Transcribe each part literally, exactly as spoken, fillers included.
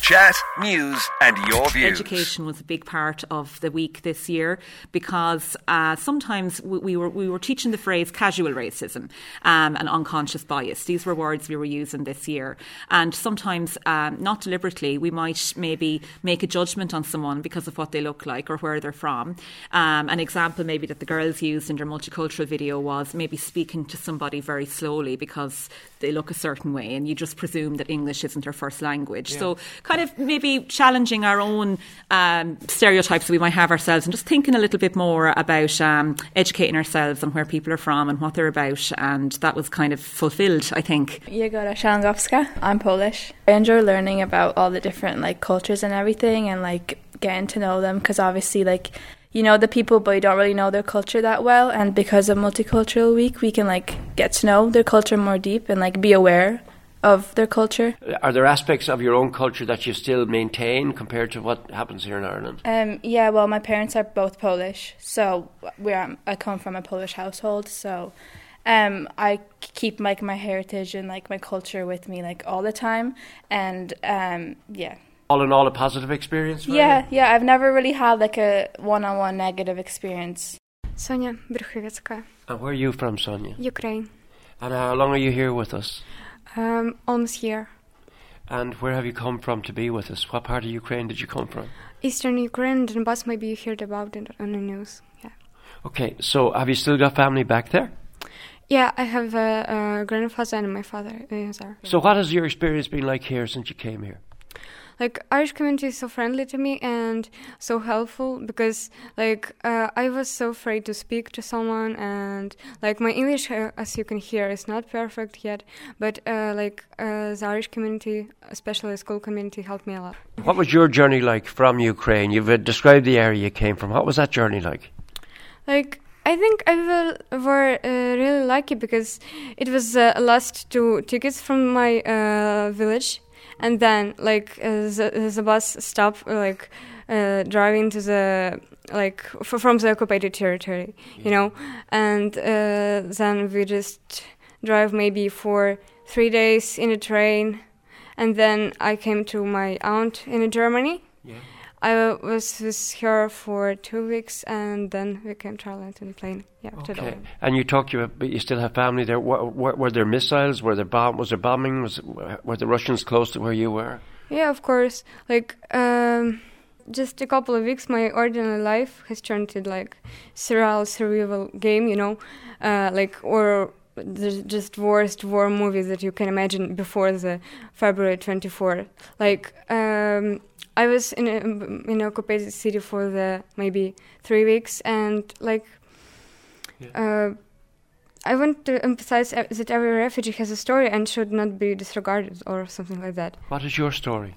Chat, news and your views. Education was a big part of the week this year because uh, sometimes we, we were we were teaching the phrase casual racism um, and unconscious bias. These were words we were using this year. And sometimes, um, not deliberately, we might maybe make a judgment on someone because of what they look like or where they're from. Um, an example maybe that the girls used in their multicultural video was maybe speaking to somebody very slowly because they look a certain way and you just presume that English isn't their first language. Yeah. So kind of maybe challenging our own um, stereotypes that we might have ourselves and just thinking a little bit more about um, educating ourselves on where people are from and what they're about. And that was kind of fulfilled, I think. Yegora Shalangowska. I'm Polish. I enjoy learning about all the different like cultures and everything and like getting to know them because obviously like you know the people but you don't really know their culture that well, and because of Multicultural Week we can like get to know their culture more deep and like be aware of their culture. Are there aspects of your own culture that you still maintain compared to what happens here in Ireland? Um, yeah, well my parents are both Polish, so we are, I come from a Polish household, so um, I keep like my heritage and like my culture with me like all the time, and um, yeah. All in all, a positive experience for yeah, you? Yeah, I've never really had like a one-on-one negative experience. Sonia Bruchewitska. And where are you from, Sonia? Ukraine. And how long are you here with us? Um, almost here. And where have you come from to be with us? What part of Ukraine did you come from? Eastern Ukraine, Donbass, maybe you heard about it on the news, yeah. Okay, so have you still got family back there? Yeah, I have a, a grandfather and my father is there. So what has your experience been like here since you came here? Like, Irish community is so friendly to me and so helpful because, like, uh, I was so afraid to speak to someone and, like, my English, uh, as you can hear, is not perfect yet, but, uh, like, uh, the Irish community, especially the school community, helped me a lot. What was your journey like from Ukraine? You've uh, described the area you came from. What was that journey like? Like... I think I will, were uh, really lucky because it was the uh, last two tickets from my uh, village, and then like uh, the, the bus stopped like uh, driving to the like f- from the occupied territory, you know, and uh, then we just drive maybe for three days in a train, and then I came to my aunt in Germany. Yeah. I was with her for two weeks, and then we came to Ireland in a plane. Yeah, okay. To and you talk, you have, you still have family there. Were, were, were there missiles? Were there bomb? Was there bombing? Was, were the Russians close to where you were? Yeah, of course. Like um, just a couple of weeks, my ordinary life has turned to like serial survival game, you know, uh, like or. The just worst war movies that you can imagine before the February twenty-fourth. Like um, I was in a, in an occupied city for the maybe three weeks, and like yeah. uh, I want to emphasize that every refugee has a story and should not be disregarded or something like that. What is your story?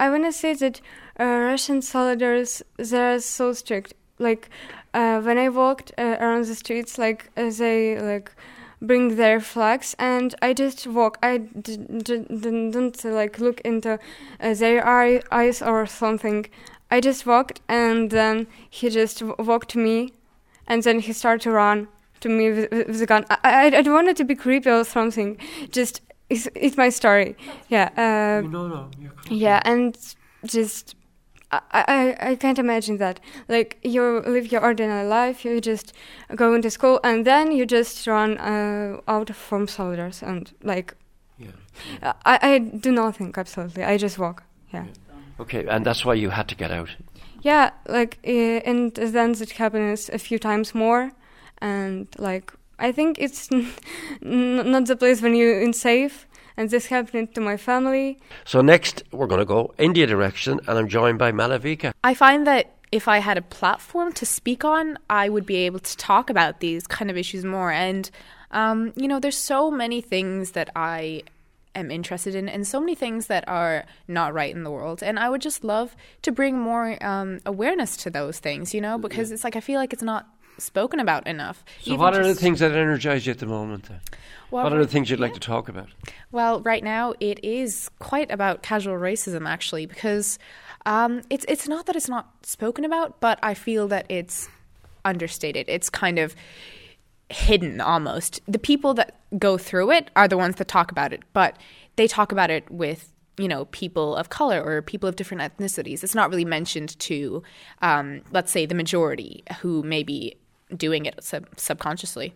I want to say that uh, Russian soldiers, they're so strict. Like uh, when I walked uh, around the streets, like uh, they like. bring their flags, and I just walk. I d- d- didn't like look into uh, their eye- eyes or something. I just walked, and then he just w- walked to me, and then he started to run to me with, with a gun. I, I, I don't want it to be creepy or something. Just it's, it's my story. Yeah. Uh, no, no. Yeah, and just. I, I I can't imagine that. Like, you live your ordinary life, you just go into school, and then you just run uh, out from soldiers. And, like, yeah. Yeah. I, I do nothing, absolutely. I just walk, yeah. yeah. Okay, and that's why you had to get out. Yeah, like, uh, and then it happens a few times more. And, like, I think it's n- not the place when you're in safe. And this happened to my family. So next, we're going to go India direction, and I'm joined by Malavika. I find that if I had a platform to speak on, I would be able to talk about these kind of issues more. And, um, you know, there's so many things that I am interested in and so many things that are not right in the world. And I would just love to bring more um, awareness to those things, you know, because yeah. it's like I feel like it's not spoken about enough. So what are the things that energize you at the moment then? Well, what are the things you'd yeah. like to talk about? Well, right now it is quite about casual racism actually, because um, it's it's not that it's not spoken about, but I feel that it's understated. It's kind of hidden almost. The people that go through it are the ones that talk about it, but they talk about it with, you know, people of color or people of different ethnicities. It's not really mentioned to, um, let's say, the majority who may be doing it sub- subconsciously.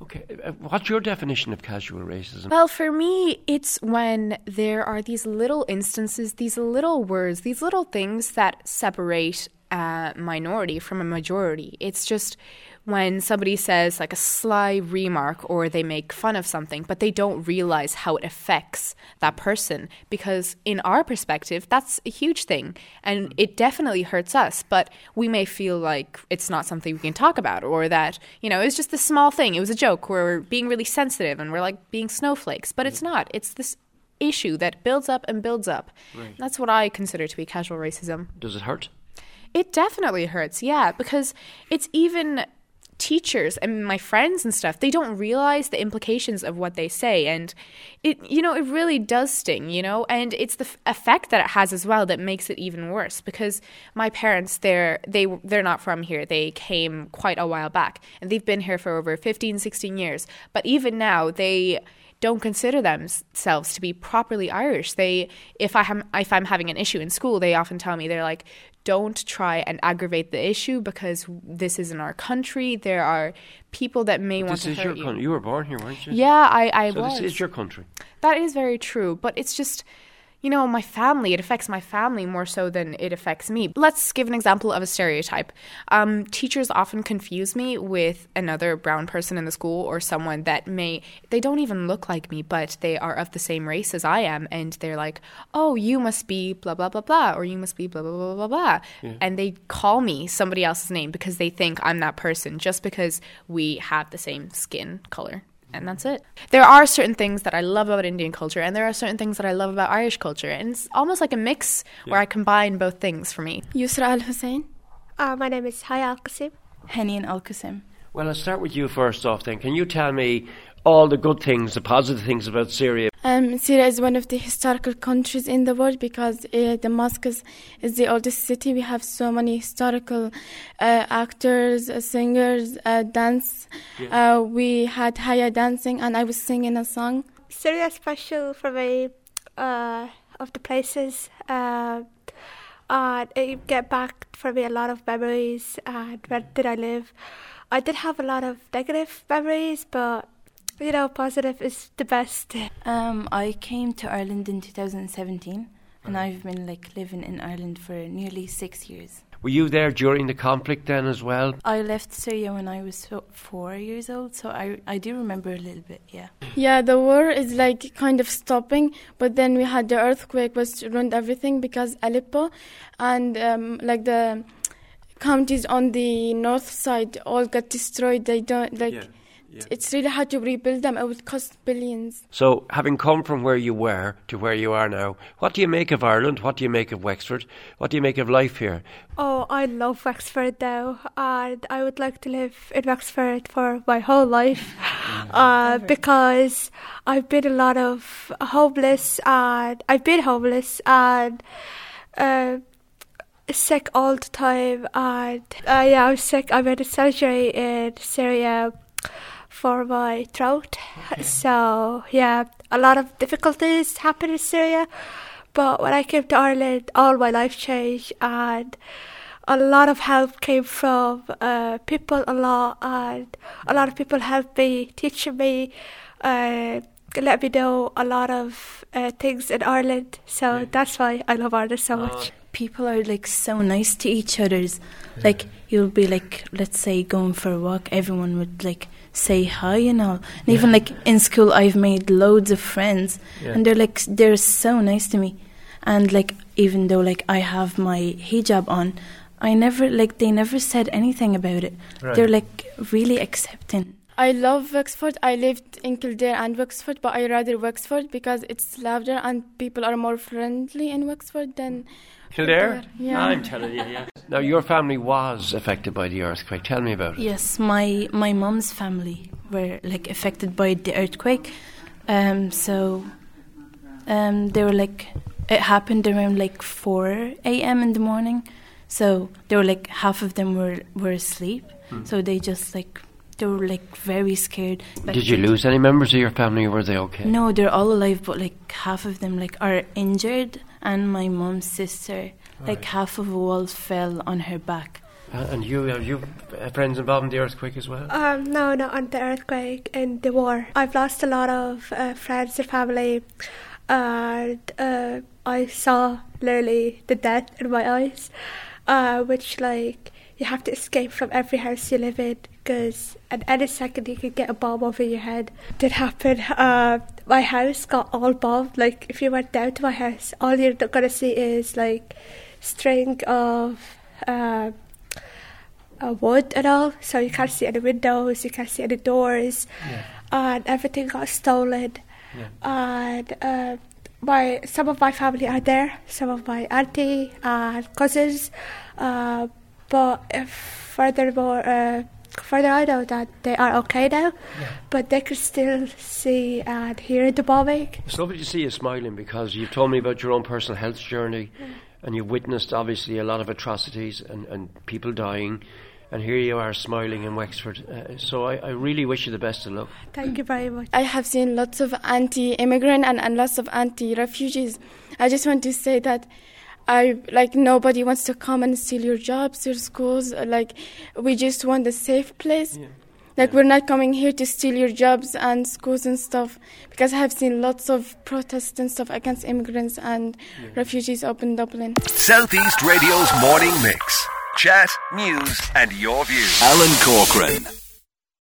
Okay. What's your definition of casual racism? Well, for me, it's when there are these little instances, these little words, these little things that separate a minority from a majority. It's just when somebody says like a sly remark or they make fun of something, but they don't realize how it affects that person. Because in our perspective, that's a huge thing. And it definitely hurts us, but we may feel like it's not something we can talk about or that, you know, it was just this small thing. It was a joke. We're being really sensitive and we're like being snowflakes, but it's not. It's this issue that builds up and builds up. Right. That's what I consider to be casual racism. Does it hurt? It definitely hurts, yeah, because it's even teachers and my friends and stuff, they don't realize the implications of what they say. And it, you know, it really does sting, you know, and it's the f- effect that it has as well that makes it even worse, because my parents, they're, they, they're not from here. They came quite a while back and they've been here for over fifteen, sixteen years. But even now they don't consider themselves to be properly Irish. They, if I have, if I'm having an issue in school, they often tell me, they're like, don't try and aggravate the issue because this isn't our country. There are people that may but want to hurt your you. Con- you were born here, weren't you? Yeah, I, I so was. So this is your country. That is very true. But it's just, you know, my family, it affects my family more so than it affects me. Let's give an example of a stereotype. Um, teachers often confuse me with another brown person in the school or someone that may, they don't even look like me, but they are of the same race as I am. And they're like, oh, you must be blah, blah, blah, blah, or you must be blah, blah, blah, blah, blah. Yeah. And they call me somebody else's name because they think I'm that person just because we have the same skin color. And that's it. There are certain things that I love about Indian culture, and there are certain things that I love about Irish culture. And it's almost like a mix yeah. where I combine both things for me. Yusra Al-Hussein. Uh, my name is Haya Al-Qasim. Hanin Al-Qasim. Well, I'll start with you first off then. Can you tell me all the good things, the positive things about Syria? Um, Syria is one of the historical countries in the world because uh, Damascus is the oldest city. We have so many historical uh, actors, uh, singers, uh, dance. Yeah. Uh, we had Haya dancing and I was singing a song. Syria is special for me, uh, of the places. Uh, uh, it get back for me a lot of memories and where did I live. I did have a lot of negative memories, but you know, positive is the best. Um, I came to Ireland in two thousand seventeen, right. and I've been like living in Ireland for nearly six years. Were you there during the conflict then as well? I left Syria when I was four years old, so I I do remember a little bit, yeah. Yeah, the war is like kind of stopping, but then we had the earthquake which ruined everything because Aleppo and um, like the counties on the north side all got destroyed. They don't like. Yeah. Yeah. It's really hard to rebuild them. It would cost billions. So, having come from where you were to where you are now, what do you make of Ireland? What do you make of Wexford? What do you make of life here? Oh, I love Wexford now. And I would like to live in Wexford for my whole life. Mm-hmm. uh, because I've been a lot of homeless and I've been homeless and uh, sick all the time. And uh, yeah, I was sick. I had a surgery in Syria for my throat. Okay. So, yeah, a lot of difficulties happened in Syria. But when I came to Ireland, all my life changed and a lot of help came from uh, people a lot. And a lot of people helped me, teaching me, uh, let me know a lot of uh, things in Ireland. So yeah. That's why I love Ireland so much. People are like so nice to each other's. Like you'll be like, let's say going for a walk, everyone would like say hi and all. And yeah. even like in school I've made loads of friends yeah. and they're like, they're so nice to me. And like, even though like I have my hijab on, I never like, they never said anything about it. Right. They're like really accepting. I love Wexford. I lived in Kildare and Wexford, but I rather Wexford because it's louder and people are more friendly in Wexford than Kildare? Kildare. Yeah. I'm telling you, yeah. Now, your family was affected by the earthquake. Tell me about it. Yes, my my mum's family were like affected by the earthquake. Um, so um, they were like, it happened around like four a.m. in the morning. So they were like, half of them were, were asleep. Hmm. So they just like They were, like, very scared. Like, did you lose any members of your family, or were they okay? No, they're all alive, but, like, half of them, like, are injured, and my mum's sister, all like, right. half of a wall fell on her back. Uh, and you, are you friends involved in the earthquake as well? Um, no, not on the earthquake, in the war. I've lost a lot of uh, friends and family. Uh, uh, I saw, literally, the death in my eyes, uh, which, like, you have to escape from every house you live in, because at any second you could get a bomb over your head. It did happen. Uh, my house got all bombed. Like, if you went down to my house, all you're going to see is, like, string of uh, uh, wood and all. So you can't see any windows, you can't see any doors. Yeah. Uh, and everything got stolen. Yeah. And uh, my some of my family are there, some of my auntie and cousins. Uh, But if furthermore, uh, further I know that they are okay now, yeah. but they could still see and hear the bombing. It's lovely to see you smiling, because you've told me about your own personal health journey, mm. and you've witnessed obviously a lot of atrocities and, and people dying, and here you are smiling in Wexford. Uh, so I, I really wish you the best of luck. Thank you very much. I have seen lots of anti-immigrant and, and lots of anti-refugees. I just want to say that I, like, nobody wants to come and steal your jobs, your schools. Like, we just want a safe place. Yeah. Like, yeah. we're not coming here to steal your jobs and schools and stuff, because I have seen lots of protests and stuff against immigrants and yeah. refugees up in Dublin. Southeast Radio's Morning Mix. Chat, news, and your views. Alan Corcoran.